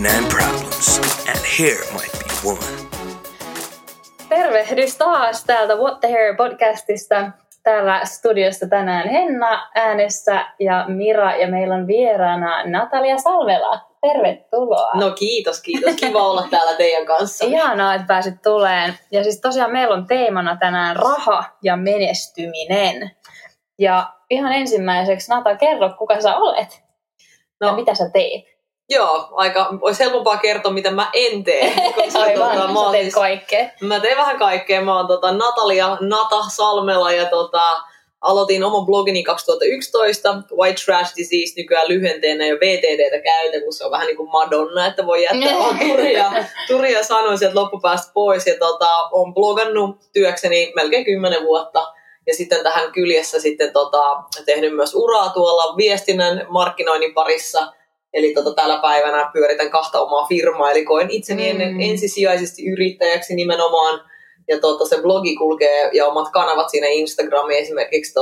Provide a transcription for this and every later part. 99 problems, and here might be one. Tervehdys taas täältä What The Hair podcastista. Täällä studiosta tänään Henna äänessä ja Mira, ja meillä on vieraana Natalia Salvela. Tervetuloa. No kiitos. Kiva olla täällä teidän kanssa. Ihanaa, että pääsit tuleen. Ja siis tosiaan meillä on teemana tänään raha ja menestyminen. Ja ihan ensimmäiseksi, Nata, kerro, kuka sä olet? No. Ja mitä sä teet? Joo, olisi helpompaa kertoa, mitä mä en tee. Aivan, teet kaikkea. Mä teen vähän kaikkea. Mä oon Natalia, Nata Salmela, ja aloitin oman blogini 2011. White Trash Disease nykyään lyhenteenä, ja VTDtä käytän, kun se on vähän niin kuin Madonna, että voi jättää vaan turja sanoa sieltä loppupäästä pois. Ja oon blogannut työkseni melkein 10 vuotta. Ja sitten tähän kyljessä sitten tehnyt myös uraa tuolla viestinnän markkinoinnin parissa. Eli tällä päivänä pyöritän 2 omaa firmaa, eli koen itseni ensisijaisesti yrittäjäksi nimenomaan. Ja se blogi kulkee ja omat kanavat siinä Instagramiin esimerkiksi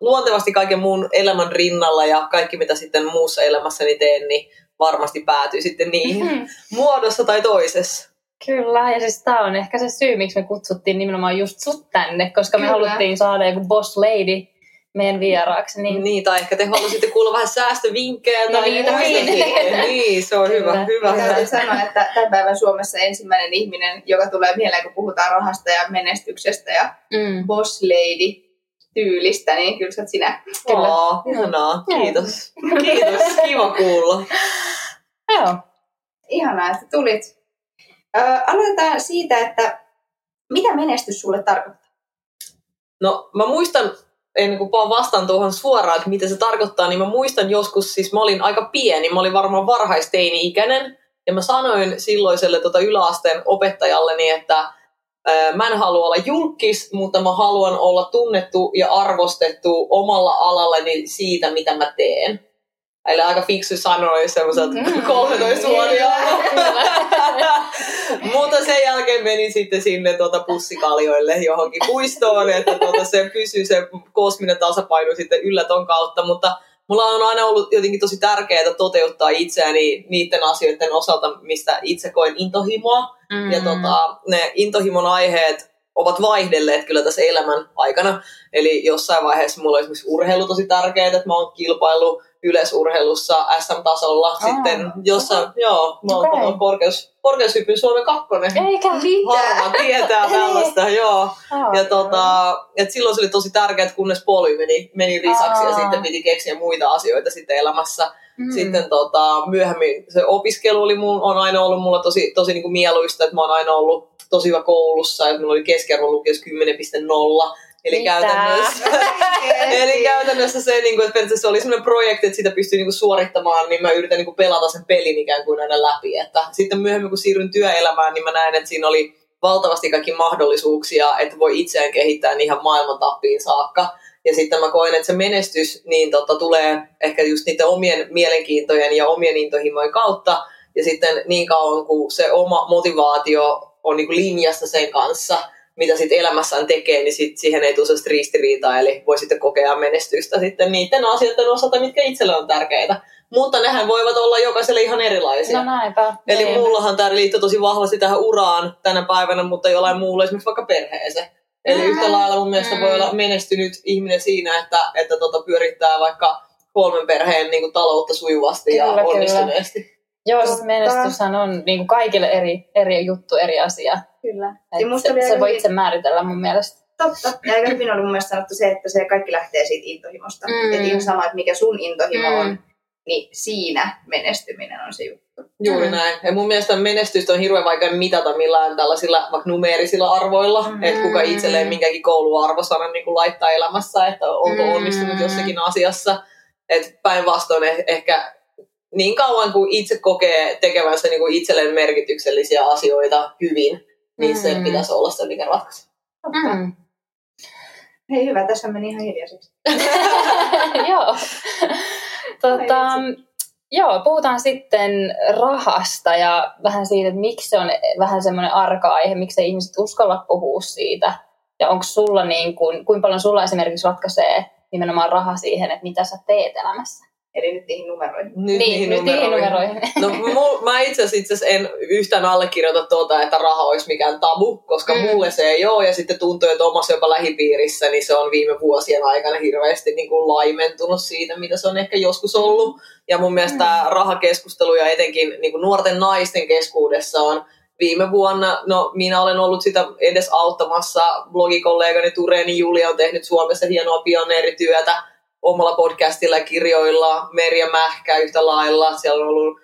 luontevasti kaiken muun elämän rinnalla, ja kaikki mitä sitten muussa elämässäni teen, niin varmasti päätyy sitten niihin muodossa tai toisessa. Kyllä, ja siis tämä on ehkä se syy, miksi me kutsuttiin nimenomaan just sut tänne, koska me haluttiin saada joku boss lady meidän vieraaksi. Niin, tai ehkä te halusitte kuulla vähän säästövinkkejä. No, tai niin, se on hyvä. Täytyy sanoa, että tämän päivän Suomessa ensimmäinen ihminen, joka tulee mieleen, kun puhutaan rahasta ja menestyksestä ja boss lady -tyylistä, niin kyllä sä oot sinä. Ihanaa, kiitos. Kiitos, kiva kuulla. Joo. Ihanaa, että tulit. Aloitetaan siitä, että mitä menestys sulle tarkoittaa? No, mä muistan, ennen kuin vastaan tuohon suoraan, että mitä se tarkoittaa, niin mä muistan joskus, siis mä olin aika pieni, mä olin varmaan varhaisteini-ikäinen, ja mä sanoin silloiselle yläasteen opettajalleni, että mä en halua olla julkkis, mutta mä haluan olla tunnettu ja arvostettu omalla alallani siitä, mitä mä teen. Eli aika fiksu sanoi semmoiset 13-vuotiaana. Mutta sen jälkeen meni sitten sinne pussikaljoille johonkin puistoon, että se pysyy se kosminen tasapaino sitten yllä ton kautta. Mutta mulla on aina ollut jotenkin tosi tärkeää toteuttaa itseäni niiden asioiden osalta, mistä itse koen intohimoa. Ja ne intohimon aiheet ovat vaihdelleet kyllä tässä elämän aikana. Eli jossain vaiheessa mulla on esimerkiksi urheilu tosi tärkeää, että mä oon kilpaillut yleisurheilussa SM-tasolla, sitten jossain, mä oon korkeushyppyn Suomen 2. Eikä mitään. Harva tietää tällaista, ja et silloin se oli tosi tärkeää, kunnes polvi meni risaksi, ja sitten piti keksiä muita asioita sitten elämässä. Sitten myöhemmin se opiskelu oli on aina ollut mulla tosi niin kuin mieluista, että mä oon aina ollut tosi hyvä koulussa, että mulla oli keskiarvolukiossa 10.0. Eli käytännössä se, että se oli sellainen projekti, että sitä pystyy suorittamaan, niin mä yritän pelata sen pelin ikään kuin aina läpi. Sitten myöhemmin, kun siirryn työelämään, niin mä näen, että siinä oli valtavasti kaikki mahdollisuuksia, että voi itseään kehittää ihan maailman tappiin saakka. Ja sitten mä koen, että se menestys niin tulee ehkä just niiden omien mielenkiintojen ja omien intohimojen kautta. Ja sitten niin kauan, kun se oma motivaatio on linjassa sen kanssa, mitä sitten elämässään tekee, niin siihen ei tule sellaista ristiriitaa, eli voi sitten kokea menestystä sitten niiden asioiden osalta, mitkä itsellä on tärkeitä. Mutta nehän voivat olla jokaiselle ihan erilaisia. No näinpä. Eli mullahan tämä liittyy tosi vahvasti tähän uraan tänä päivänä, mutta jollain muulla esimerkiksi vaikka perheeseen. Eli yhtä lailla mun mielestä voi olla menestynyt ihminen siinä, että pyörittää vaikka 3 perheen taloutta sujuvasti ja onnistuneesti. Kyllä. Joo, siis menestyshän on kaikille eri juttu, eri asia. Kyllä. Se voi itse määritellä mun mielestä. Totta. Ja aika hyvin oli mun mielestä sanottu se, että se kaikki lähtee siitä intohimosta. Että ihan sama, että mikä sun intohimo on, niin siinä menestyminen on se juttu. Juuri näin. Ja mun mielestä menestystä on hirveän vaikea mitata millään tällaisilla vaikka numeerisilla arvoilla. Että kuka itselleen minkäkin kouluarvosanan laittaa elämässä, että onko onnistunut jossakin asiassa. Että päinvastoin ehkä niin kauan kuin itse kokee tekevänsä itselleen merkityksellisiä asioita hyvin, niin se pitäisi olla se, mikä ratkaisi. Hei, hyvä, tässä meni ihan hiljaiseksi. Joo. Puhutaan sitten rahasta ja vähän siitä, että miksi se on vähän semmoinen arka aihe, miksi ihmiset uskalla puhua siitä. Ja onko sulla kuinka paljon sulla esimerkiksi ratkaisee nimenomaan raha siihen, että mitä sä teet elämässä? Eli nyt niihin numeroihin. Nyt niihin numeroihin. No mä itse asiassa en yhtään allekirjoita tuota, että raha olisi mikään tabu, koska mulle se ei ole. Ja sitten tuntuu, että omassa jopa lähipiirissä, niin se on viime vuosien aikana hirveästi niin kuin laimentunut siitä, mitä se on ehkä joskus ollut. Ja mun mielestä rahakeskustelu ja etenkin niin kuin nuorten naisten keskuudessa on viime vuonna, no minä olen ollut sitä edes auttamassa. Blogikollegani Tureeni Julia on tehnyt Suomessa hienoa pioneerityötä omalla podcastilla ja kirjoilla, Meri ja Mähkä yhtä lailla. Siellä on ollut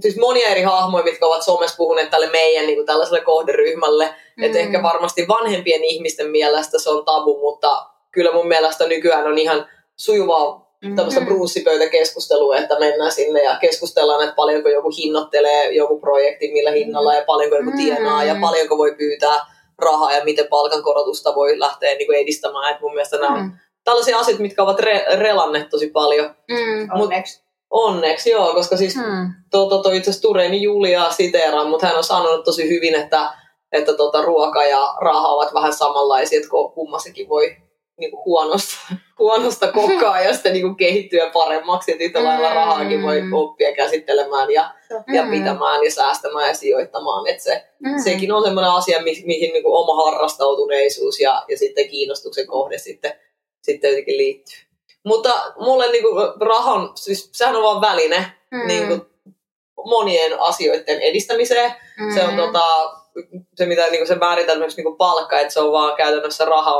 siis monia eri hahmoja, mitkä ovat somessa puhuneet tälle meidän niin kuin tällaiselle kohderyhmälle. Että ehkä varmasti vanhempien ihmisten mielestä se on tabu, mutta kyllä mun mielestä nykyään on ihan sujuvaa tämmöistä bruussipöytäkeskustelua, että mennään sinne ja keskustellaan, että paljonko joku hinnoittelee joku projekti, millä hinnalla ja paljonko joku tienaa ja paljonko voi pyytää rahaa ja miten palkankorotusta voi lähteä niin kuin edistämään. Että mun mielestä nämä on tällaisia asioita, mitkä ovat relanneet tosi paljon. Onneksi. Onneksi, joo, koska siis itse asiassa Tureeni Julia siteeraa, mutta hän on sanonut tosi hyvin, että ruoka ja raha ovat vähän samanlaisia, että kummassakin voi niin kuin huonosta kokaa ja sitten niin kuin kehittyä paremmaksi. Että yhtä lailla rahaakin voi oppia käsittelemään ja pitämään ja säästämään ja sijoittamaan. Että sekin on sellainen asia, mihin niin kuin oma harrastautuneisuus ja sitten kiinnostuksen kohde sitten jotenkin liittyy. Mutta mulle niin kuin rahan, siis sehän on vaan väline niin kuin monien asioiden edistämiseen. Se on se, mitä niin kuin se määritään myös niin kuin palkka, että se on vaan käytännössä raha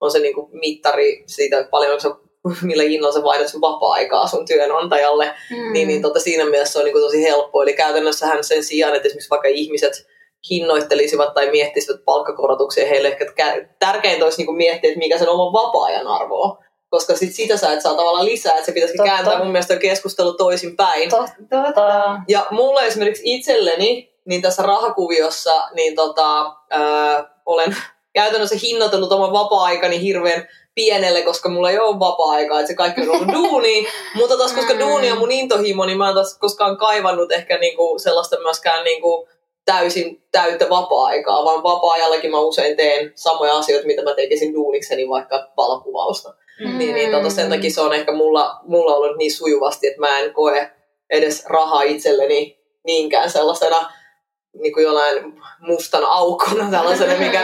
on se niin kuin mittari siitä, paljonko millä innolla sä vaihdat sun vapaa-aikaa sun työnantajalle. Siinä mielessä se on niin kuin tosi helppo. Eli käytännössähän sen sijaan, että esimerkiksi vaikka ihmiset hinnoittelisivat tai miettisivät palkkakorotuksia heille, ehkä tärkeintä olisi niinku miettiä, että mikä sen oman vapaa-ajan arvo on. Koska sit sitä sä et saa tavallaan lisää, että se pitäisi kääntää mun mielestä keskustelu toisinpäin. Ja mulle esimerkiksi itselleni, niin tässä rahakuviossa, niin olen käytännössä hinnoitellut oman vapaa-aikani hirveän pienelle, koska mulla ei ole vapaa-aikaa, että se kaikki on ollut duunia. Mutta taas, koska duuni on mun intohimo, niin mä en taas koskaan kaivannut ehkä niinku sellaista myöskään niinku täysin täyttä vapaa-aikaa, vaan vapaa-ajallakin mä usein teen samoja asioita, mitä mä tekisin duunikseni, vaikka valokuvausta. Sen takia se on ehkä mulla ollut niin sujuvasti, että mä en koe edes rahaa itselleni niinkään sellaisena niin kuin jollain mustan aukkona, tällaisena, mikä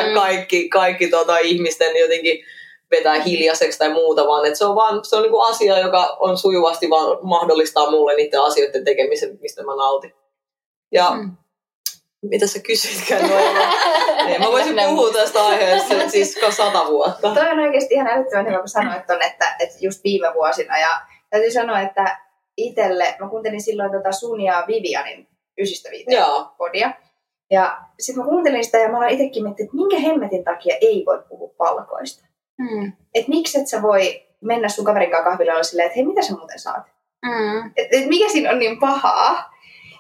kaikki ihmisten jotenkin vetää hiljaiseksi tai muuta, vaan että se on niin kuin asia, joka on sujuvasti vaan mahdollistaa mulle niiden asioiden tekemisen, mistä mä nautin. Ja mitä sä kysytkään noilla? Mä voisin puhua tästä aiheesta siis 100 vuotta. Toi on oikeasti ihan älyttömän hyvä, kun sanoit ton, että just viime vuosina. Ja täytyy sanoa, että itselle, mä kuuntelin silloin sun ja Vivianin 9-5 podia. Ja sit mä kuuntelin sitä ja mä aloin itsekin miettiä, että minkä hemmetin takia ei voi puhua palkoista. Että miksi et sä voi mennä sun kaverinkaan kahvilalle silleen, että hei, mitä sä muuten saat? Että mikä siinä on niin pahaa?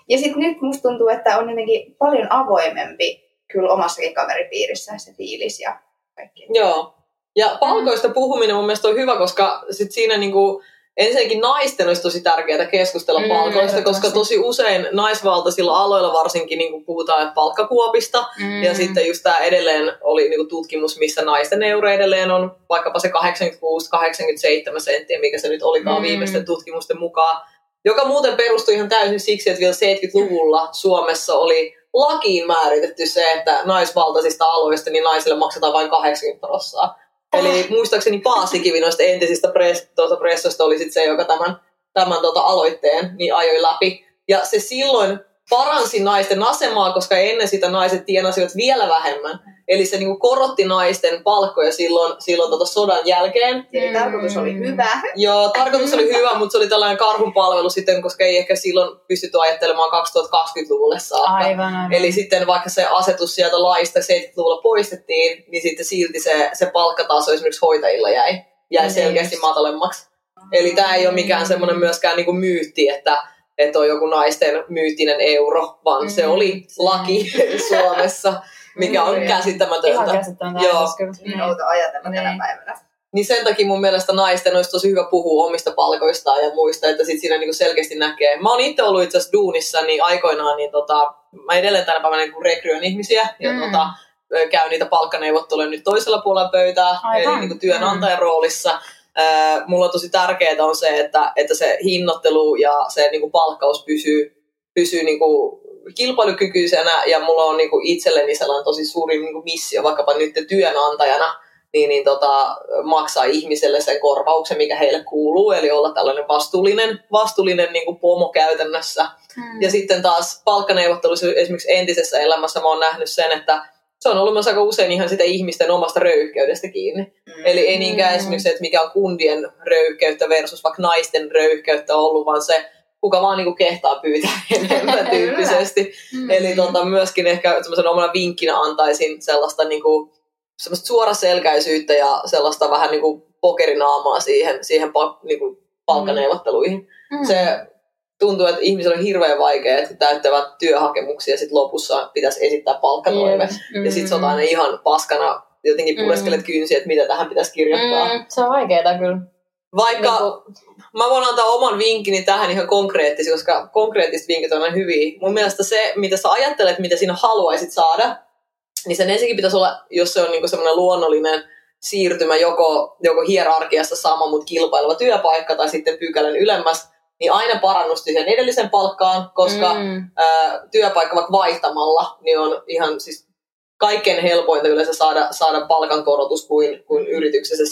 Ja sitten nyt musta tuntuu, että on jotenkin paljon avoimempi kyllä omassakin kaveripiirissä se fiilis ja kaikki. Joo. Ja palkoista puhuminen mun mielestä on hyvä, koska sit siinä niinku, ensinnäkin naisten olisi tosi tärkeää keskustella palkoista, koska tosi usein naisvaltaisilla aloilla varsinkin niinku puhutaan palkkakuopista. Ja sitten just tämä edelleen oli niinku tutkimus, missä naisten euro edelleen on vaikkapa se 86-87 senttiä, mikä se nyt olikaan viimeisten tutkimusten mukaan. Joka muuten perustui ihan täysin siksi, että vielä 70-luvulla Suomessa oli lakiin määritetty se, että naisvaltaisista aloista niin naisille maksetaan vain 80%. Eli muistaakseni Paasikivi noista entisistä pressoista oli sit se, joka tämän aloitteen niin ajoi läpi. Ja se silloin paransi naisten asemaa, koska ennen sitä naiset tienasivat vielä vähemmän. Eli se niinku korotti naisten palkkoja silloin sodan jälkeen. Eli tarkoitus oli hyvä. Joo, tarkoitus oli hyvä, mutta se oli tällainen karhunpalvelu sitten, koska ei ehkä silloin pystytty ajattelemaan 2020-luvulle saakka. Aivan. Eli sitten vaikka se asetus sieltä laista 70-luvulla poistettiin, niin sitten silti se palkkataso esimerkiksi hoitajilla jäi selkeästi matalemmaksi. Eli tämä ei ole mikään semmoinen myöskään niinku myytti, että on joku naisten myytinen euro, vaan se oli laki Suomessa, mikä on käsittämätöntä. Ihan käsittämätöntä. Joo. Niin outo ajatella tänä päivänä. Niin sen takia mun mielestä naisten olisi tosi hyvä puhua omista palkoistaan ja muista, että sit siinä niinku selkeästi näkee. Mä oon itse ollut itse asiassa duunissa, niin aikoinaan niin mä edelleen tänä päivänä niinku rekryön ihmisiä ja käyn niitä palkkaneuvotteluja nyt toisella puolella pöytää, eli niinku työnantajan roolissa. Mulla tosi tärkeää on se, että se hinnoittelu ja se niin kuin palkkaus pysyy niin kuin kilpailukykyisenä, ja mulla on niin kuin itselleni sellainen tosi suuri niin kuin missio, vaikkapa nyt työnantajana, niin maksaa ihmiselle sen korvauksen, mikä heille kuuluu, eli olla tällainen vastuullinen niin kuin pomo käytännössä. Ja sitten taas palkkaneuvottelussa esimerkiksi entisessä elämässä mä oon nähnyt sen, että se on ollut myös aika usein ihan sitä ihmisten omasta röyhkeydestä kiinni. Eli ei niinkään esimerkiksi, että mikä on kundien röyhkeyttä versus vaikka naisten röyhkeyttä ollut, vaan se, kuka vaan niinku kehtaa pyytää enemmän tyyppisesti. Eli myöskin ehkä omana vinkkinä antaisin sellaista niinku semmoista suoraselkäisyyttä ja sellaista vähän niin kuin pokerinaamaa siihen niin kuin palkkaneuvotteluihin. Se tuntuu, että ihmisillä on hirveän vaikea, että täyttävät työhakemuksia ja sitten lopussa pitäisi esittää palkkatoive. Ja sitten se on aina ihan paskana, jotenkin pureskelet kynsiä, että mitä tähän pitäisi kirjoittaa. Se on vaikeaa kyllä. Vaikka mä voin antaa oman vinkini tähän ihan konkreettisesti, koska konkreettiset vinkit on aina hyviä. Mun mielestä se, mitä sä ajattelet, mitä sinä haluaisit saada, niin sen ensinnäkin pitäisi olla, jos se on niinku semmoinen luonnollinen siirtymä joko hierarkiassa sama, mutta kilpaileva työpaikka tai sitten pykälän ylemmäs, niin aina parannusti sen edellisen palkkaan, koska työpaikka vaikka vaihtamalla, niin on ihan siis kaikkein helpointa yleensä saada palkankorotus kuin yrityksessä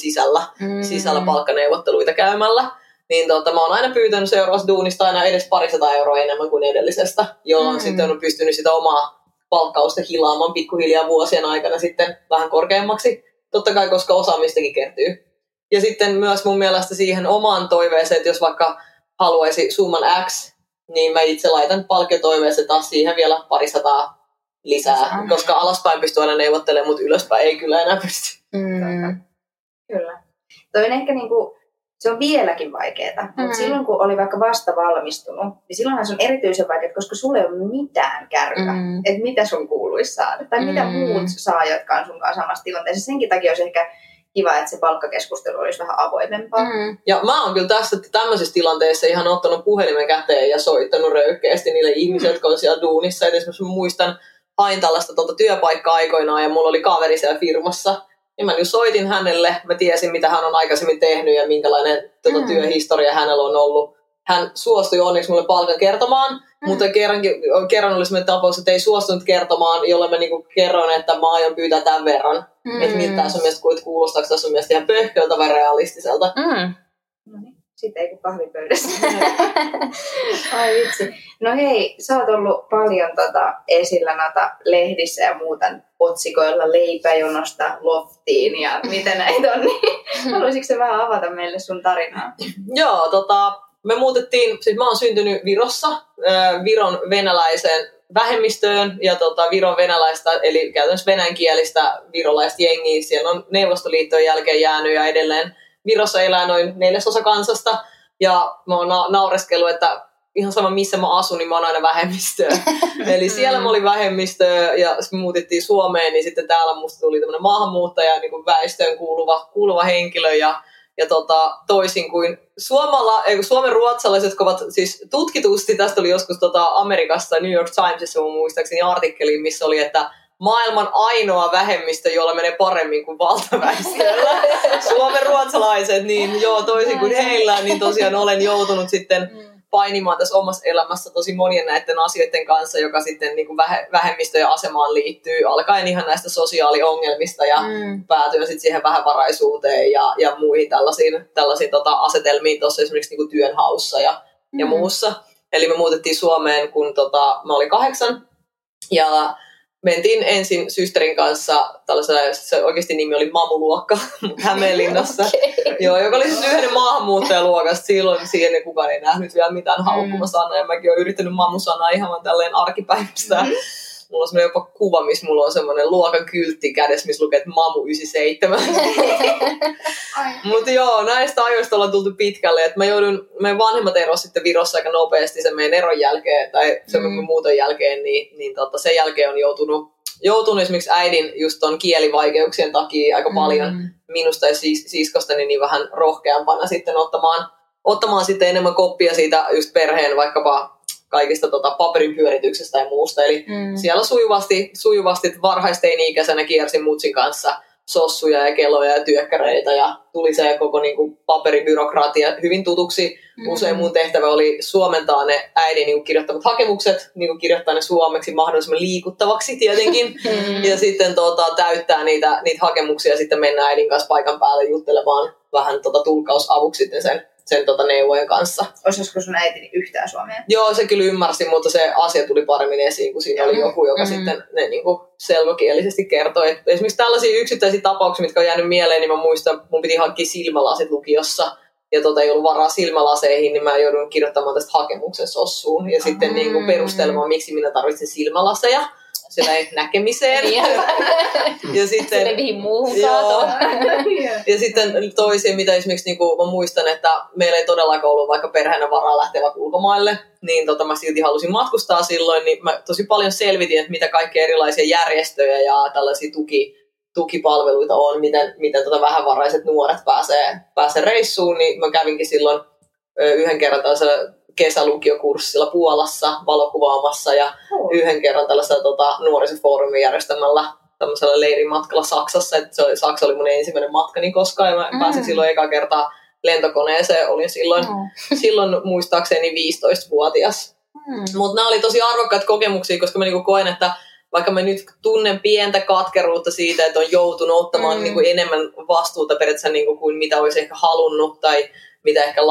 sisällä palkkaneuvotteluita käymällä. Niin mä oon aina pyytänyt seuraavasta duunista aina edes pari 100 euroa enemmän kuin edellisestä, jolloin sitten on pystynyt sitä omaa palkkausta hilaamaan pikkuhiljaa vuosien aikana sitten vähän korkeammaksi. Totta kai, koska osaamistakin kertyy. Ja sitten myös mun mielestä siihen omaan toiveeseen, että jos vaikka haluaisi summan X, niin mä itse laitan palkkiotoiveeseen taas siihen vielä 200 lisää. Koska alaspäin pystyy aina neuvottelemaan, mutta ylöspäin ei kyllä enää pysty. Kyllä. Toi on ehkä niinku, se on vieläkin vaikeeta. Mutta silloin, kun oli vaikka vasta valmistunut, niin silloinhan se on erityisen vaikeaa, koska sulla ei ole mitään kärryä, että mitä sun kuuluisi saada. Tai mitä muut saa, jotka on sunkaan samassa tilanteessa. Senkin takia olisi ehkä kiva, että se palkkakeskustelu olisi vähän avoimempaa. Ja mä oon kyllä tässä tämmöisessä tilanteessa ihan ottanut puhelimen käteen ja soittanut röyhkeästi niille ihmisille, jotka on siellä duunissa. Et esimerkiksi muistan, hain tällaista työpaikkaa aikoinaan ja mulla oli kaveri siellä firmassa. Ja mä nyt soitin hänelle, mä tiesin mitä hän on aikaisemmin tehnyt ja minkälainen työhistoria hänellä on ollut. Hän suostui onneksi mulle palkan kertomaan, mutta kerran oli semmoinen tapaus, että ei suostunut kertomaan, jolle mä niinku kerron, että mä aion pyytää tämän verran. Että miltä tässä on mielestä, kuulostaako tässä on mielestä ihan pöhköltä vai realistiselta. No niin, siitä ei kun kahvipöydässä. Ai vitsi. No hei, sä oot ollut paljon esillä lehdissä ja muuta otsikoilla leipäjonosta loftiin ja miten näitä on, niin haluaisitko sä vähän avata meille sun tarinaa? Joo, me muutettiin, siis mä oon syntynyt Virossa, Viron venäläiseen vähemmistöön ja Viron venäläistä, eli käytännössä venäjänkielistä virolaista jengiä. Siellä on Neuvostoliiton jälkeen jäänyt ja edelleen Virossa elää noin 4/4 kansasta ja mä oon naureskellut, että ihan sama missä mä asun, niin mä oon aina vähemmistöä. Eli siellä mä olin vähemmistöä ja me muutettiin Suomeen, niin sitten täällä musta tuli tämmöinen maahanmuuttaja, niin kuin väestöön kuuluva henkilö. Ja toisin kuin Suomen ruotsalaiset, jotka ovat siis tutkitusti, tästä oli joskus Amerikassa New York Timesissa mun muistaakseni artikkeli, missä oli, että maailman ainoa vähemmistö, jolla menee paremmin kuin valtaväestöllä. Suomen ruotsalaiset, niin joo, toisin kuin heillä, niin tosiaan olen joutunut sitten painimaan tässä omassa elämässä tosi monien näiden asioiden kanssa, joka sitten niin kuin vähemmistöjen asemaan liittyy, alkaen ihan näistä sosiaaliongelmista ja päätyy sitten siihen vähävaraisuuteen ja muihin tällaisiin asetelmiin tuossa esimerkiksi niin kuin työnhaussa ja muussa. Eli me muutettiin Suomeen, kun mä olin 8 ja mentiin ensin systerin kanssa tällaisella, se oikeasti nimi oli Mamuluokka Hämeenlinnassa, Joo, joka oli siis yhden maahanmuuttajaluokasta. Silloin siihen kukaan ei nähnyt vielä mitään haukkumasanaa ja mäkin olen yrittänyt mamusanaa ihan vaan tälleen arkipäivästä. Mulla on semmoinen jopa kuva, missä mulla on semmoinen luokan kyltti kädessä, missä lukee, että Mamu 97. Mutta joo, näistä ajoista ollaan tultu pitkälle. Että meidän vanhemmat erosivat sitten Virossa aika nopeasti sen meidän eron jälkeen, tai sen muuton jälkeen, niin sen jälkeen on joutunut esimerkiksi äidin just ton kielivaikeuksien takia aika paljon minusta ja siskostani niin vähän rohkeampana sitten ottamaan sitten enemmän koppia siitä just perheen vaikkapa kaikista paperin pyörityksestä ja muusta. Eli siellä sujuvasti varhaisteini-ikäisenä kiersin mutsin kanssa sossuja ja keloja ja työkkäreitä ja tuli se koko niinku paperibyrokratia hyvin tutuksi. Mm-hmm. Usein mun tehtävä oli suomentaa ne äidin niinku kirjoittamat hakemukset, niinku kirjoittaa ne suomeksi mahdollisimman liikuttavaksi tietenkin. Mm-hmm. Ja sitten täyttää niitä hakemuksia ja sitten mennä äidin kanssa paikan päälle juttelemaan vähän tulkkausavuksi sitten sen neuvojen kanssa. Olisiko sun äitini yhtään suomea? Joo, se kyllä ymmärsi, mutta se asia tuli paremmin esiin, kun siinä oli joku, joka sitten ne niinku selkokielisesti kertoi. Et esimerkiksi tällaisia yksittäisiä tapauksia, mitkä on jäänyt mieleen, niin mä muistan, mun piti hankkia silmälasit lukiossa, ja ei ollut varaa silmälaseihin, niin mä joudun kirjoittamaan tästä hakemuksen sossuun, ja sitten niinku perustelemaan, miksi minä tarvitsen silmälaseja. Silleen näkemiseen. Ja sitten sille mihin muuhunkaan. Ja sitten toisiin, mitä esimerkiksi mä muistan, että meillä ei todellakaan ollut vaikka perheenä varaa lähteä ulkomaille, niin mä silti halusin matkustaa silloin, niin mä tosi paljon selvitin, että mitä kaikkea erilaisia järjestöjä ja tällaisia tukipalveluita on, miten vähävaraiset nuoret pääsee reissuun, niin mä kävinkin silloin yhden kerran tällaisella kesälukiokurssilla Puolassa valokuvaamassa ja yhden kerran tällaisella nuorisofoorumin järjestämällä tämmöisellä leirimatkalla Saksassa. Et Saksa oli mun ensimmäinen matkani koskaan ja mä pääsin silloin ekaa kertaa lentokoneeseen. Olin silloin muistaakseni 15-vuotias. Mutta nämä oli tosi arvokkaita kokemuksia, koska mä koen, että vaikka mä nyt tunnen pientä katkeruutta siitä, että on joutunut ottamaan enemmän vastuuta periaatteessa kuin mitä olisi ehkä halunnut tai mitä ehkä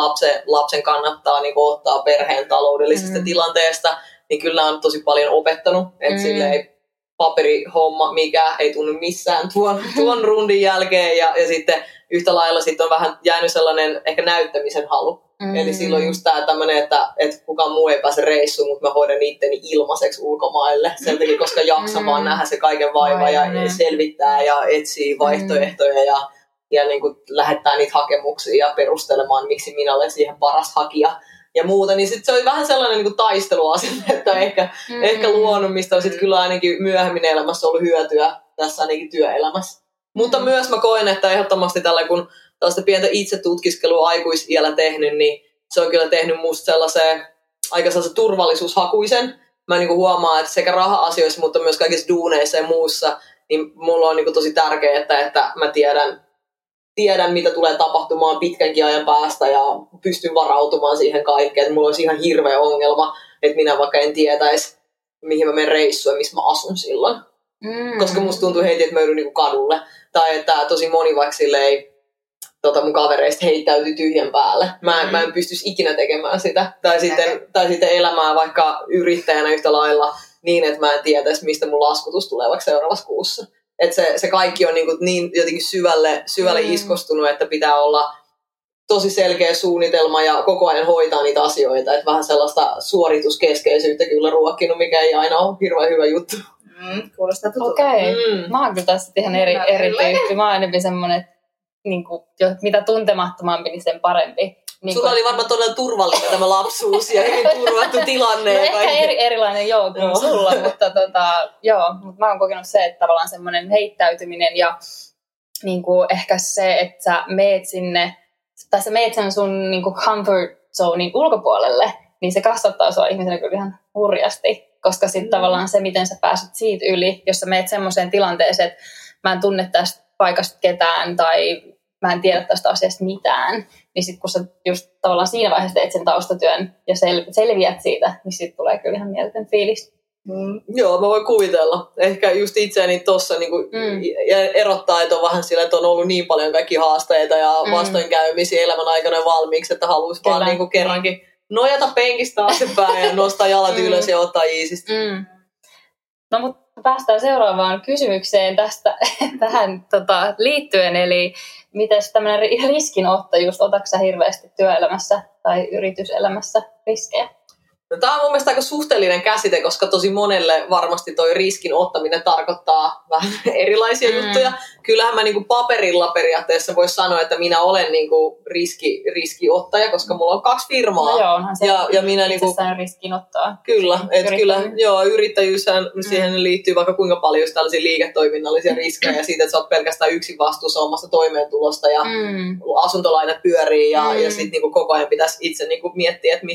lapsen kannattaa ottaa perheen taloudellisesta tilanteesta, niin kyllä on tosi paljon opettanut. Että silleen paperihomma, mikä ei tunnu missään tuon rundin jälkeen. Ja sitten yhtä lailla on vähän jäänyt sellainen ehkä näyttämisen halu. Eli silloin just tämä tämmöinen, että kukaan muu ei pääse reissuun, mutta mä hoidan itteni ilmaiseksi ulkomaille. Sen takia, koska jaksan vaan nähdä se kaiken vaiva ja selvittää ja etsii vaihtoehtoja ja niin kuin lähettää niitä hakemuksia ja perustelemaan, miksi minä olen siihen paras hakija ja muuta. Niin sitten se oli vähän sellainen niin kuin taisteluasenne, että ehkä luonut, mistä on sitten kyllä ainakin myöhemmin elämässä ollut hyötyä tässä ainakin työelämässä. Mutta myös mä koen, että ehdottomasti tällä kun tällaista pientä itsetutkiskelua aikuisiällä tehnyt, niin se on kyllä tehnyt musta sellaisen aika sellaisen turvallisuushakuisen. Mä niin kuin huomaan, että sekä raha-asioissa, mutta myös kaikissa duuneissa ja muussa, niin mulla on niin kuin tosi tärkeää, että mä tiedän, mitä tulee tapahtumaan pitkänkin ajan päästä ja pystyn varautumaan siihen kaikkeen. Että mulla olisi ihan hirveä ongelma, että minä vaikka en tietäisi, mihin mä menen reissuun ja missä mä asun silloin. Koska musta tuntuu heti, että mä joudun niinku kadulle. Tai että tosi moni vaikka silleen mun kavereista heittäytyy tyhjän päälle. Mä en pystyisi ikinä tekemään sitä. Tai sitten elämää vaikka yrittäjänä yhtä lailla niin, että mä en tietäisi, mistä mun laskutus tulee vaikka seuraavassa kuussa. Että se kaikki on niin jotenkin syvälle iskostunut, että pitää olla tosi selkeä suunnitelma ja koko ajan hoitaa niitä asioita. Että vähän sellaista suorituskeskeisyyttä kyllä ruokkinut, mikä ei aina ole hirveän hyvä juttu. Kuulostaa tutulta. Okei. Mä oon kyllä taas ihan eri tyyppi. Mä oon enemmän semmoinen, että mitä tuntemattomampi, niin sen parempi. Sulla oli varmaan todella turvallinen tämä lapsuus ja hyvin turvattu tilanne. No ehkä erilainen kuin sulla, mutta mä oon kokenut se, että tavallaan semmoinen heittäytyminen ja ehkä se, että sä meet sinne, tai sä meet sen sun comfort zonein ulkopuolelle, niin se kasvattaa sua ihmisenä kyllä ihan hurjasti. Koska sitten tavallaan se, miten sä pääset siitä yli, jos sä meet semmoiseen tilanteeseen, että mä en tunne tästä paikasta ketään tai mä en tiedä tästä asiasta mitään, niin sitten kun sä just tavallaan siinä vaiheessa teet sen taustatyön ja selviät siitä, niin sitten tulee kyllä ihan mieletön fiilis. Joo, mä voin kuvitella. Ehkä just itseäni tuossa erottaa, että on vähän sillä, että on ollut niin paljon kaikki haasteita ja vastoinkäymisiä elämän aikana valmiiksi, että haluaisi vaan kerrankin nojata penkistä asepäin ja nostaa jalat ylös ja ottaa iisistä. No mutta päästään seuraavaan kysymykseen tähän liittyen, eli mites tämmöinen riskinottajuus, otatko sä hirveästi työelämässä tai yrityselämässä riskejä? No, tämä on mun mielestä aika suhteellinen käsite, koska tosi monelle varmasti toi riskin ottaminen tarkoittaa vähän erilaisia juttuja. Kyllähän mä paperilla periaatteessa voisi sanoa, että minä olen riskiottaja, koska mulla on 2 firmaa. No joo, onhan se ja minä riskin ottaa. Kyllä, että yrittäjyyshän siihen liittyy vaikka kuinka paljon tällaisia liiketoiminnallisia riskejä ja siitä, että sä oot pelkästään yksin vastuussa omasta toimeentulosta ja asuntolaina pyörii ja sitten koko ajan pitäisi itse miettiä, että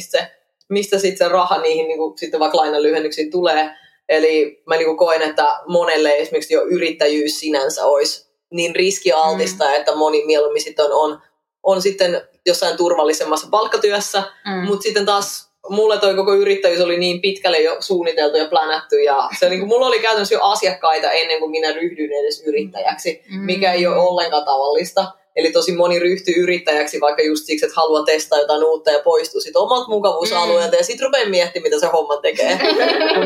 mistä sitten se raha niihin sitten vaikka lainanlyhennyksiin tulee. Eli mä koen, että monelle esimerkiksi jo yrittäjyys sinänsä olisi niin riskialtista, että moni mieluummin sitten on sitten jossain turvallisemmassa palkkatyössä, mutta sitten taas mulle toi koko yrittäjyys oli niin pitkälle jo suunniteltu ja plänätty, ja se niin kuin mulla oli käytännössä jo asiakkaita ennen kuin minä ryhdyin edes yrittäjäksi, mikä ei ole ollenkaan tavallista. Eli tosi moni ryhtyy yrittäjäksi vaikka just siksi, että haluaa testaa jotain uutta ja poistuu sitten omalta mukavuusalueelta ja sitten rupeaa miettimään, mitä se homma tekee.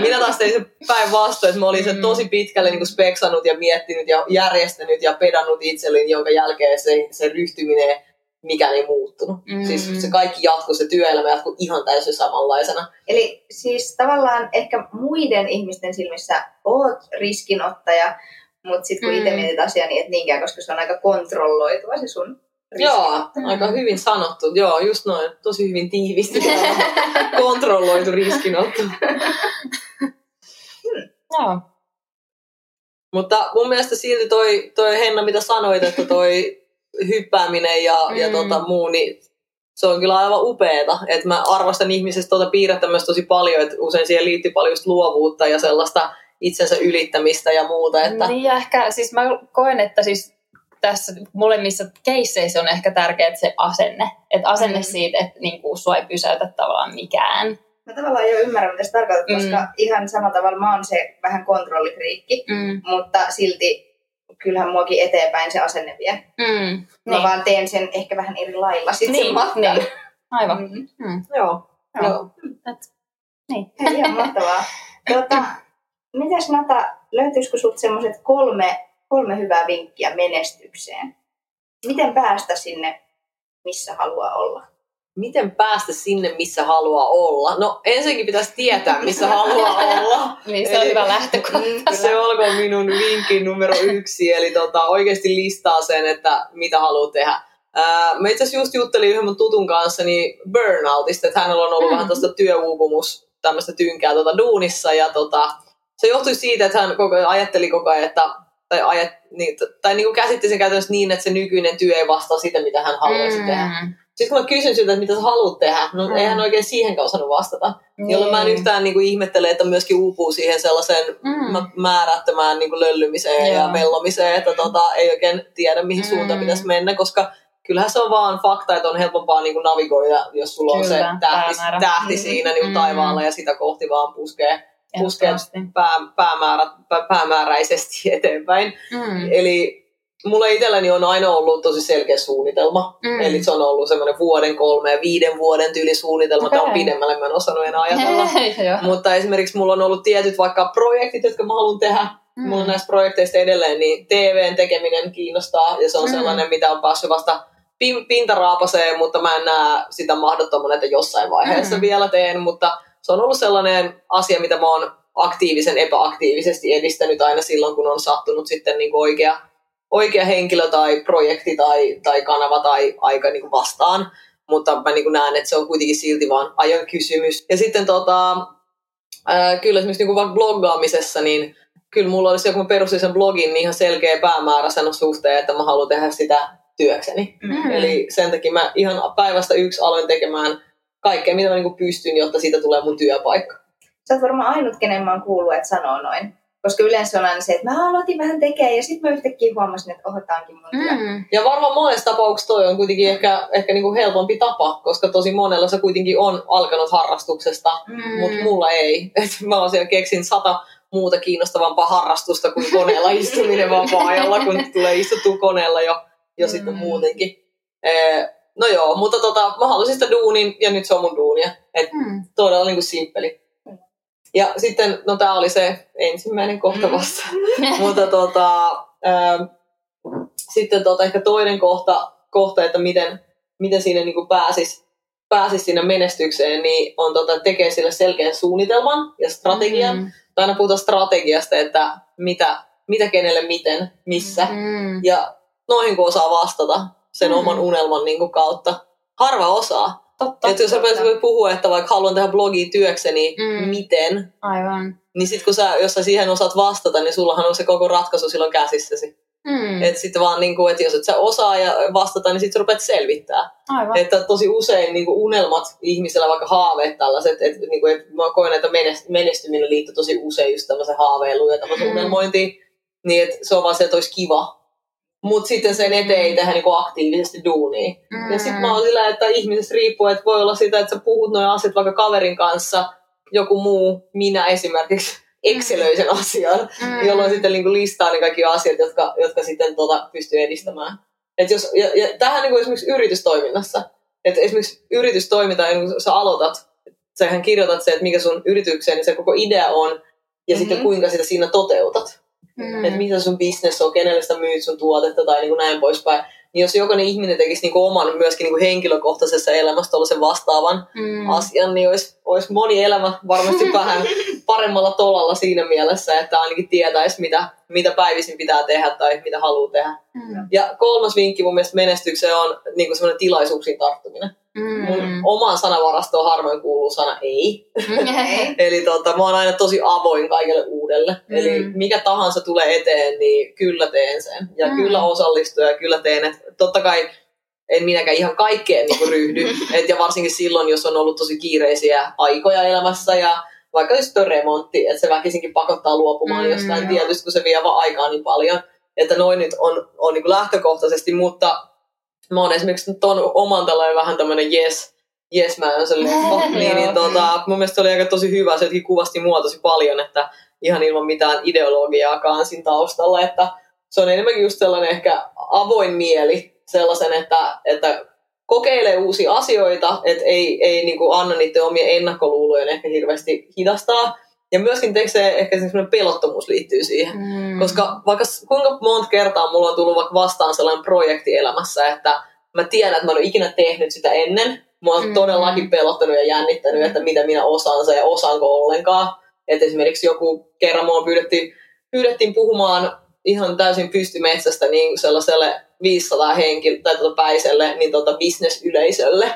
Minä taas tein sen päinvastoin, että mä olin sen tosi pitkälle niin kuin speksannut ja miettinyt ja järjestänyt ja pedannut itselleni, jonka jälkeen se ryhtyminen mikään ei muuttunut. Siis se kaikki jatkuu, se työelämä jatkuu ihan täysin samanlaisena. Eli siis tavallaan ehkä muiden ihmisten silmissä oot riskinottaja, mutta sitten kun itse mietit asiaa, niin et niinkään, koska se on aika kontrolloitua se sun riski. Joo, aika hyvin sanottu. Joo, just noin. Tosi hyvin tiivistetty. Kontrolloitu riskinotto. Joo. Mutta mun mielestä silti toi Henna, mitä sanoit, että toi hyppääminen ja muu, niin se on kyllä aivan upeeta. Et mä arvostan ihmisestä piirrettä myös tosi paljon, että usein siihen liittyy paljon just luovuutta ja sellaista itsensä ylittämistä ja muuta. Että... Niin ja ehkä, siis mä koen, että siis tässä molemmissa keisseissä on ehkä tärkeää se asenne. Että asenne siitä, että niinku sua ei pysäytä tavallaan mikään. Mä tavallaan jo ymmärrän, mitä sä tarkoitat, koska ihan samalla tavalla mä oon se vähän kontrollifriikki, mutta silti kyllähän muakin eteenpäin se asenne vie. Mä vaan teen sen ehkä vähän eri lailla sitten sen matkan. Niin. Aivan. Joo. Niin. Ihan mahtavaa. Mitäs Nata, löytyisikö sinulta semmoiset kolme hyvää vinkkiä menestykseen? Miten päästä sinne, missä haluaa olla? Miten päästä sinne, missä haluaa olla? No ensinnäkin pitäisi tietää, missä haluaa olla. Niin, se on hyvä lähtökohta. Se olkoon minun vinkin numero 1. Eli oikeasti listaa sen, että mitä haluaa tehdä. Mä itse asiassa just juttelin yhden mun tutun kanssa niin burnoutista, että hänellä on ollut vähän tästä työuupumus, tämmöistä tynkää duunissa ja se johtui siitä, että hän ajatteli koko ajan, niin kuin käsitti sen käytännössä niin, että se nykyinen työ ei vastaa sitä, mitä hän haluaisi tehdä. Sitten kun mä kysyn siltä, että mitä sä haluat tehdä, no ei hän oikein siihenkään osannut vastata. Jolloin mä en yhtään niin kuin ihmettele, että myöskin uupuu siihen sellaiseen määrättömään niin kuin löllymiseen ja mellomiseen, että ei oikein tiedä, mihin suuntaan pitäisi mennä, koska kyllähän se on vaan fakta, että on helpompaa niin kuin navigoida, jos sulla on se tähti siinä niin kuin taivaalla ja sitä kohti vaan puskee päämääräisesti eteenpäin. Eli mulle itselläni on aina ollut tosi selkeä suunnitelma. Eli se on ollut semmoinen 5 vuoden tyylisuunnitelma. Okay. Tämä on pidemmälle, mä en osannut enää ajatella. Mutta esimerkiksi mulla on ollut tietyt vaikka projektit, jotka mä haluan tehdä. Mulla on näistä projekteista edelleen, niin TVn tekeminen kiinnostaa. Ja se on sellainen, mitä on päässyt vasta pintaraapaseen, mutta mä en näe sitä mahdottomana, että jossain vaiheessa vielä teen, mutta se on ollut sellainen asia, mitä mä oon aktiivisen epäaktiivisesti edistänyt aina silloin, kun on sattunut sitten niin kuin oikea henkilö tai projekti tai kanava tai aika niin kuin vastaan. Mutta mä niin kuin näen, että se on kuitenkin silti vaan ajan kysymys. Ja sitten kyllä esimerkiksi niin kuin bloggaamisessa, niin kyllä mulla olisi joku perustin sen blogin niin ihan selkeä päämäärä sen suhteen, että mä haluan tehdä sitä työkseni. Eli sen takia mä ihan päivästä 1 aloin tekemään kaikkea, mitä mä niin kuin pystyn, jotta siitä tulee mun työpaikka. Sä oot varmaan ainut, kenen mä oon kuullut, että sanoo noin. Koska yleensä on aina se, että mä aloitin vähän tekemään ja sitten mä yhtäkkiä huomasin, että ohotaankin mun työ. Ja varmaan monessa tapauksessa toi on kuitenkin ehkä niin kuin helpompi tapa, koska tosi monella se kuitenkin on alkanut harrastuksesta, mutta mulla ei. Et mä oon siellä keksin 100 muuta kiinnostavampaa harrastusta kuin koneella istuminen vapaa-ajalla, kun tulee istuttua koneella jo sitten muutenkin. No joo, mutta mä halusin sitä duunin ja nyt se on mun duunia. Että todella niin kuin simppeli. Ja sitten, no tää oli se ensimmäinen kohta vasta. Mutta sitten ehkä toinen kohta että miten siinä niin kuin pääsis siinä menestykseen, niin on tekee sille selkeän suunnitelman ja strategian. Aina puhutaan strategiasta, että mitä kenelle, miten, missä. Ja noihin kun osaa vastata sen oman unelman niin kuin kautta. Harva osaa. Totta. Jos rupeat puhua, että vaikka haluan tehdä blogia työkseni, miten? Aivan. Niin sit kun jos sä siihen osaat vastata, niin sullahan on se koko ratkaisu silloin käsissäsi. Että sitten vaan niin kuin, että jos et sä osaa ja vastata, niin sit sä rupeat selvittää. Aivan. Että tosi usein niin kuin unelmat ihmisellä, vaikka haaveet tällaiset, että niin kuin, mä koen, että menestyminen liittyy tosi usein just tämmöisen haaveiluun ja tämmöisen unelmointiin. Niin että se on vaan se, että olisi kiva. Mutta sitten sen eteen ei tehdä niinku aktiivisesti duunia. Ja sitten mä oon sillä, että ihmisestä riippuu, että voi olla sitä, että sä puhut nuo asiat vaikka kaverin kanssa, joku muu, minä esimerkiksi, ekselöi sen asian, jolloin sitten niinku listaa ne kaikki asiat, jotka sitten pystyy edistämään. Et jos, ja tämähän niinku esimerkiksi yritystoiminnassa. Et esimerkiksi yritystoiminta, kun sä aloitat, sähän kirjoitat se, että mikä sun yritykseen niin se koko idea on, ja sitten kuinka sitä siinä toteutat. Että mitä sun business on, kenelle sä myyt sun tuotetta tai niinku näin poispäin. Niin jos jokainen ihminen tekisi niinku oman myöskin niinku henkilökohtaisessa elämässä tollaisen vastaavan asian, niin olisi moni elämä varmasti vähän paremmalla tolalla siinä mielessä, että ainakin tietäisi, mitä päivisin pitää tehdä tai mitä haluaa tehdä. Ja kolmas vinkki mun mielestä menestykseen on niinku semmoinen tilaisuuksiin tarttuminen. Mun omaan sanavarastoon harvoin kuuluu sana ei. Eli mä oon aina tosi avoin kaikelle uudelle. Eli mikä tahansa tulee eteen, niin kyllä teen sen. Ja kyllä osallistun ja kyllä teen. Et totta kai en minäkään ihan kaikkeen niinku ryhdy. Ja varsinkin silloin, jos on ollut tosi kiireisiä aikoja elämässä ja vaikka just tuo remontti, että se väkisinkin pakottaa luopumaan jostain tietysti, kun se vie vaan aikaa niin paljon. Että noin nyt on niinku lähtökohtaisesti, mutta mä oon esimerkiksi tuon oman tällainen vähän tämmönen yes mä oon se leffa. Niin, mun mielestä oli aika tosi hyvä, se kuvasti mua tosi paljon, että ihan ilman mitään ideologiaakaan siinä taustalla, että se on enemmänkin just sellainen ehkä avoin mieli sellaisen, että kokeilee uusia asioita, että ei niinku anna niiden omien ennakkoluulojen ehkä hirveästi hidastaa. Ja myöskin se ehkä semmoinen pelottomuus liittyy siihen. Koska vaikka kuinka monta kertaa mulla on tullut vaikka vastaan sellainen projekti elämässä, että mä tiedän, että mä en ole ikinä tehnyt sitä ennen. Mä oon todellakin pelottanut ja jännittänyt, että mitä minä osaan ja osaanko ollenkaan. Että esimerkiksi joku kerran mua pyydettiin puhumaan ihan täysin pystymetsästä niin sellaiselle 500 päiselle niin business-yleisölle.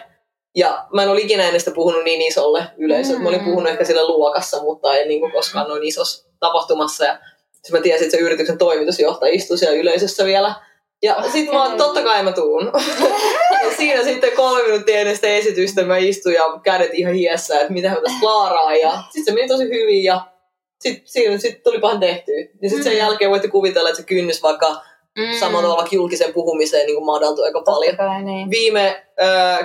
Ja mä en ole ikinä ennen sitä puhunut niin isolle yleisölle. Mä olin puhunut ehkä sillä luokassa, mutta en niin kuin koskaan noin isossa tapahtumassa. Ja sitten mä tiesin, että se yrityksen toimitusjohtaja istui siellä yleisössä vielä. Ja sitten mä oon, totta kai mä tuun. Ja siinä sitten 3 minuuttia ennen sitä esitystä mä istuin ja kädet ihan hiessä, että mitä mä tässä klaaraan. Ja sitten se meni tosi hyvin ja sitten tuli pahan tehtyä. Ja sitten sen jälkeen voitte kuvitella, että se kynnys vaikka samalla tavalla julkisen puhumiseen niin madaltui aika paljon. Kai, niin. Viime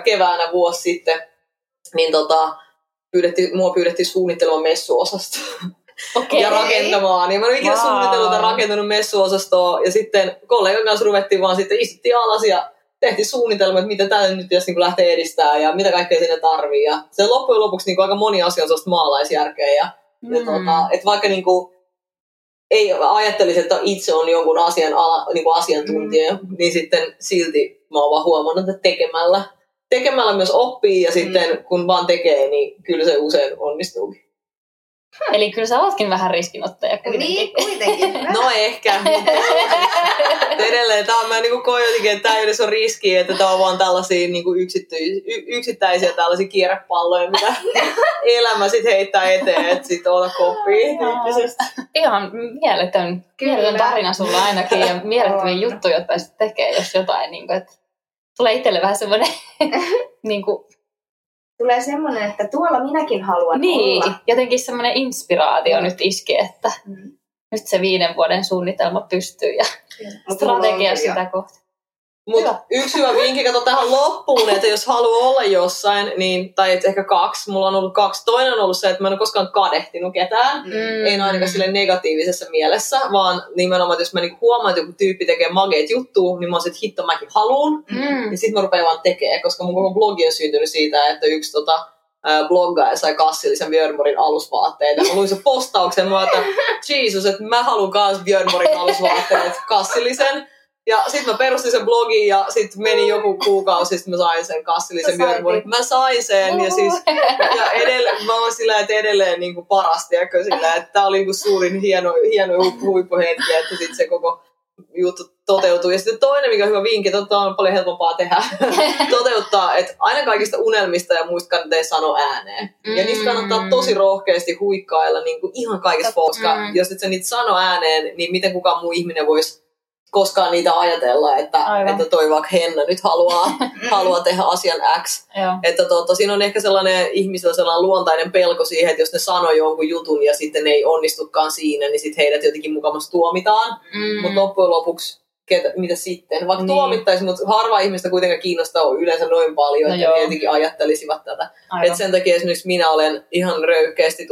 keväänä vuosi sitten niin mua pyydettiin suunnittelemaan messuosasto ja rakentamaan. Niin mä en ikinä suunnitellut tai rakentanut messuosastoa. Ja sitten kollegan kanssa ruvettiin vaan sitten istuttiin alas ja tehtiin suunnitelma, että mitä täällä nyt pitäisi niin lähteä edistämään ja mitä kaikkea siinä tarvii. Ja se loppujen lopuksi niin aika moni asia on sellaista maalaisjärkeä. Että vaikka niinku ei ajattelisi, että itse on jonkun asian niin kuin asiantuntija, niin sitten silti mä oon vaan huomannut, että tekemällä myös oppii, ja sitten kun vaan tekee, niin kyllä se usein onnistuukin. Eli kyllä sä ootkin vähän riskinottaja kuitenkin. Niin, kuitenkin. No ehkä. Edelleen, mä niin koen jotenkin, että tämä ei edes ole riski, että tämä on vaan tällaisia niin kuin yksittäisiä tällaisia kierrepalloja, mitä elämä sitten heittää eteen, että sitten olla koppia tyyppisesti. Ihan mieletön tarina sulla ainakin, ja mielettömiä juttuja, jotka sitten tekee, jos jotain, niin kuin, että tulee itselle vähän semmoinen... niin kuin, tulee semmoinen, että tuolla minäkin haluan olla. Jotenkin semmoinen inspiraatio nyt iskee, että nyt se 5 vuoden suunnitelma pystyy ja strategia sitä kohti. Mutta yksi hyvä vinkki, kato tähän loppuun, että jos haluaa olla jossain, niin, tai ehkä 2, mulla on ollut 2. Toinen on ollut se, että mä en ole koskaan kadehtinut ketään, en ainakaan sille negatiivisessa mielessä, vaan nimenomaan, että jos mä niinku huomaan, että joku tyyppi tekee mageet juttuja, niin mä oon se, että hitto mäkin haluun, ja sit mä rupean vaan tekemään, koska mun koko blogi on syntynyt siitä, että yksi bloggaaja sai kassillisen Björn Borgin alusvaatteita. Mä luin sen postauksen, mä ajattelin, että Jesus, että mä haluun kans Björn Borgin alusvaatteet kassillisen. Ja sit mä perustin sen blogin ja sit meni joku kuukausi, sit mä sain sen kassillisen Björn. Mä sain sen ja siis ja mä oon sillä, että edelleen niinku parasti ja sillä, että tää oli niinku suurin hieno huippuhetki, että sit se koko juttu toteutuu. Ja sitten toinen, mikä on hyvä vinkki, että tämä on paljon helpompaa tehdä, toteuttaa, että aina kaikista unelmista ja muista kannattaa sanoa ääneen. Ja niistä kannattaa tosi rohkeasti huikkailla niinku ihan kaikista, koska jos et sä niitä sano ääneen, niin miten kukaan muu ihminen voisi koskaan niitä ajatella, että toi vaikka Henna nyt haluaa tehdä asian X. Että siinä on ehkä sellainen ihmisellä sellainen luontainen pelko siihen, että jos ne sanoo jonkun jutun ja sitten ne ei onnistukaan siinä, niin sitten heidät jotenkin mukamassa tuomitaan. Mutta loppujen lopuksi mitä sitten. Vaikka niin. Tuomittaisiin, mutta harva ihmistä kuitenkaan kiinnostaa yleensä noin paljon, no että joo. Tietenkin ajattelisivat tätä. Et sen takia esimerkiksi minä olen ihan röyhkeästi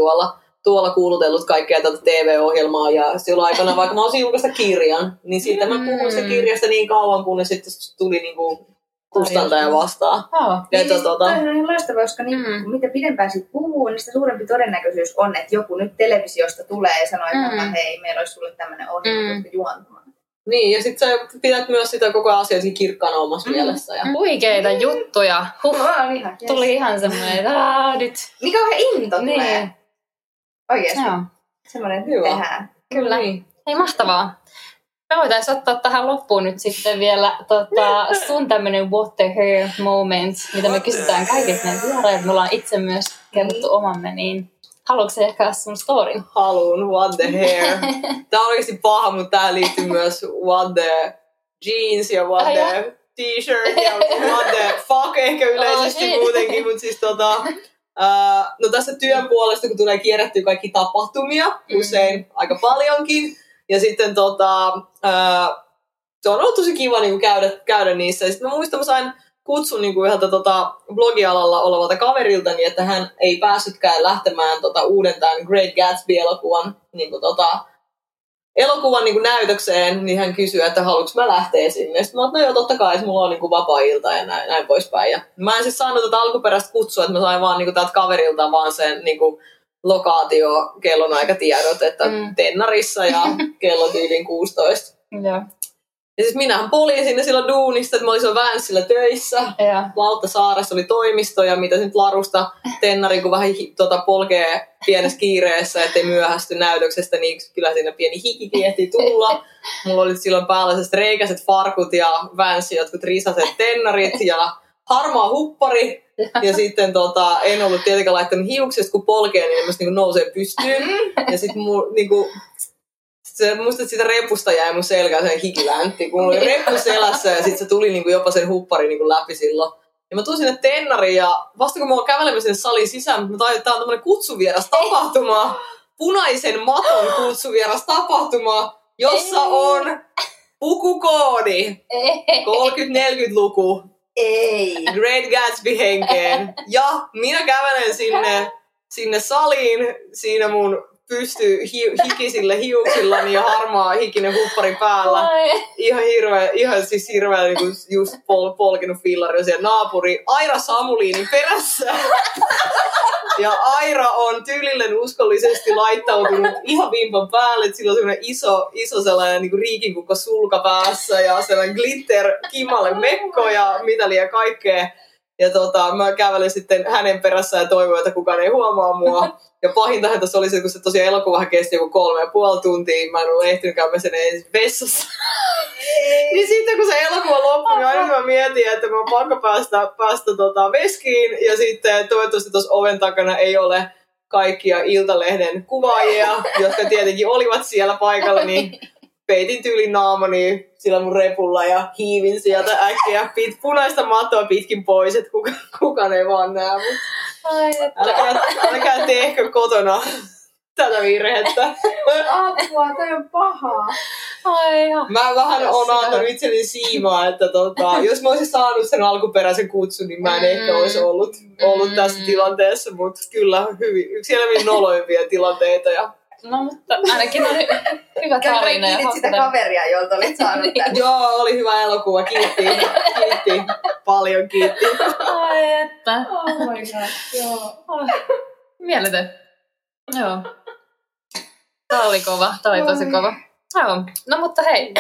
tuolla kuulutellut kaikkea tätä TV-ohjelmaa ja silloin aikana, vaikka mä oon julkaista kirjan, niin siitä mä puhuin sitä kirjasta niin kauan, kun ne sitten tuli niinku kustantaja vastaan. Ja niin, toi on ihan loistava, koska mitä pidempään siitä puhuu, niin sitä suurempi todennäköisyys on, että joku nyt televisiosta tulee ja sanoo, että hei, meillä olisi sulle tämmöinen ohjelma, jotka juontamaan. Niin, ja sitten sä pidät myös sitä koko asiaa kirkkaana omassa mielessä. Ja... Huikeita juttuja. Tuli ihan semmoinen, nyt. Mikä on into tulee. Oikeasti. Joo. Semmoinen tehdään. Kyllä. Niin. Hei, mahtavaa. Me voitaisiin ottaa tähän loppuun nyt sitten vielä sun tämmöinen What the Hair moment, mitä me kysytään kaikilta näitä vierailta. Me ollaan itse myös kerrottu omamme, niin haluatko sä jakaa sun storyn? Haluun, What the Hair. Tää on oikeasti paha, mutta tää liittyy myös What the Jeans ja What the T-shirt ja What the Fuck ehkä yleisesti muutenkin, mutta siis no tässä työn puolesta, kun tulee kierrättyä kaikki tapahtumia, usein aika paljonkin. Ja sitten se on ollut tosi kiva niin kuin käydä niissä. Ja sitten mä muistan, mä sain kutsun niin kuin yhdeltä blogialalla olevalta kaverilta, niin että hän ei päässytkään lähtemään uuden tämän Great Gatsby-elokuvan niin kuin näytökseen. Niin hän kysyi, että haluanko mä lähteä sinne. Sitten mä oon, no joo, totta kai, että mulla on niin kuin vapaa-ilta ja näin poispäin. Ja mä en siis saanut tätä alkuperäistä kutsua, että mä sain vaan niin kuin täältä kaverilta vaan sen... Niin kuin, lokaatio, kellonaikatiedot, että Tennarissa ja kello tyyliin 16. Yeah. Ja siis minähän polin sinne silloin duunista, että mä olin siellä Vänssillä töissä. Yeah. Lauttasaaressa oli toimisto ja mitä nyt Larusta Tennari, kun vähän polkee pienessä kiireessä, ettei myöhästy näytöksestä, niin kyllä siinä pieni hiki ehti tulla. Mulla oli silloin päällä se reikäiset farkut ja Vänssin jotkut risaset tennarit ja harmaa huppari. Ja sitten en ollut tietenkään laittanut hiuksesta, kun polkee, niin ne myös niinku nousee pystyyn. Ja sitten muistat, että siitä repusta jäi mun selkään sen hikiläntti. Kun mulla oli reppu selässä ja sitten se tuli niinku jopa sen hupparin niinku läpi silloin. Ja mä tulin sinne tennariin ja vasta kun mä olin kävelemään sinne salin sisään, mä tajuin, että tää on tämmönen kutsuvieras tapahtuma. Punaisen maton kutsuvieras tapahtuma, jossa on pukukoodi. 30-40-luku. Ei. Great Gatsby henkeen. Ja minä kävelen sinne saliin siinä mun hikisillä hiuksillani ja harmaa hikinen huppari päällä. Ihan hirveä niin just polkenut fillari siellä naapuri. Aira Samuliinin perässä. Ja Aira on tyylilleen uskollisesti laittautunut ihan vimpan päälle. Että sillä on sellainen iso sellainen niin kuin riikinkukka sulka päässä ja sellainen glitter kimalle mekko ja mitä liian kaikkea. Ja mä kävelin sitten hänen perässään ja toivoin, että kukaan ei huomaa mua. Ja pahintahan tässä oli se, kun se tosiaan elokuvahan kesti joku 3,5 tuntia. Mä en ole ehtinyt käymään sen edes vessassa. Niin sitten kun se elokuva loppui, niin aina mä mietin, että mä oon pakko päästä veskiin. Ja sitten toivottavasti tuossa oven takana ei ole kaikkia Iltalehden kuvaajia, jotka tietenkin olivat siellä paikalla, niin... Peitin tyylin naamani sillä mun repulla ja hiivin sieltä äkkiä punaista mattoa pitkin pois, että kukaan ei vaan näe. Älkää tehkö kotona tätä virhettä. Apua, toi on pahaa. Mä vähän on antanut itselleni siimaa, että jos mä olisin saanut sen alkuperäisen kutsun, niin mä en ehkä olisi ollut tässä tilanteessa, mutta kyllä yksi elämin noloimpia tilanteita ja... No, mutta ainakin oli hyvä tarina. Käydään kiinni sitä kaveria, jolta olet saanut tämän. Joo, oli hyvä elokuva. Kiitti. Paljon kiitti. Ai että. Oh my god, joo. Mieletön. Joo. Tämä oli kova. Tämä oli tosi kova. Joo. No, mutta hei.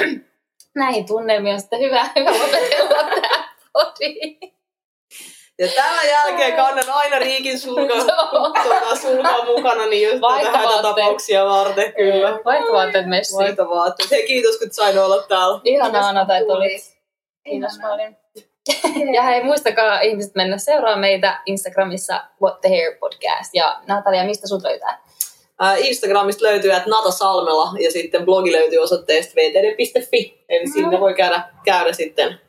Näihin tunnelmiin on sitten hyvä lopetella tämä podi. Ja tämän jälkeen kannan aina riikin sulkaa mukana, niin just näitä hätätapauksia varten, kyllä. Vaihtovaatteet messi. Vaihtovaatteet. Hei, kiitos, kun sain olla täällä. Ihanaa, Anna, tai tulit. Kiitos paljon. Ja hei, muistakaa ihmiset mennä seuraamaan meitä Instagramissa What the Hair Podcast. Ja Natalia, mistä sut löytää? Instagramista löytyy Nata Salmela ja sitten blogi löytyy osoitteesta vtd.fi. Eli sinne voi käydä sitten...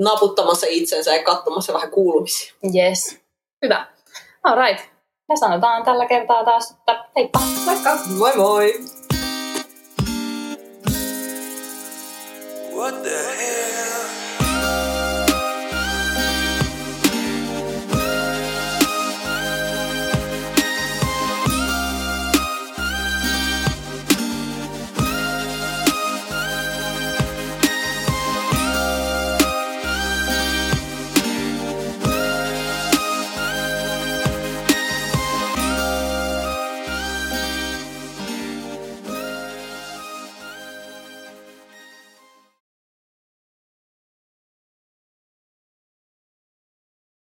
naputtamassa itsensä ja katsomassa vähän kuulumisia. Yes. Hyvä. All right. Me sanotaan tällä kertaa taas, että heippa. Moikka. Moi moi. What the Hair?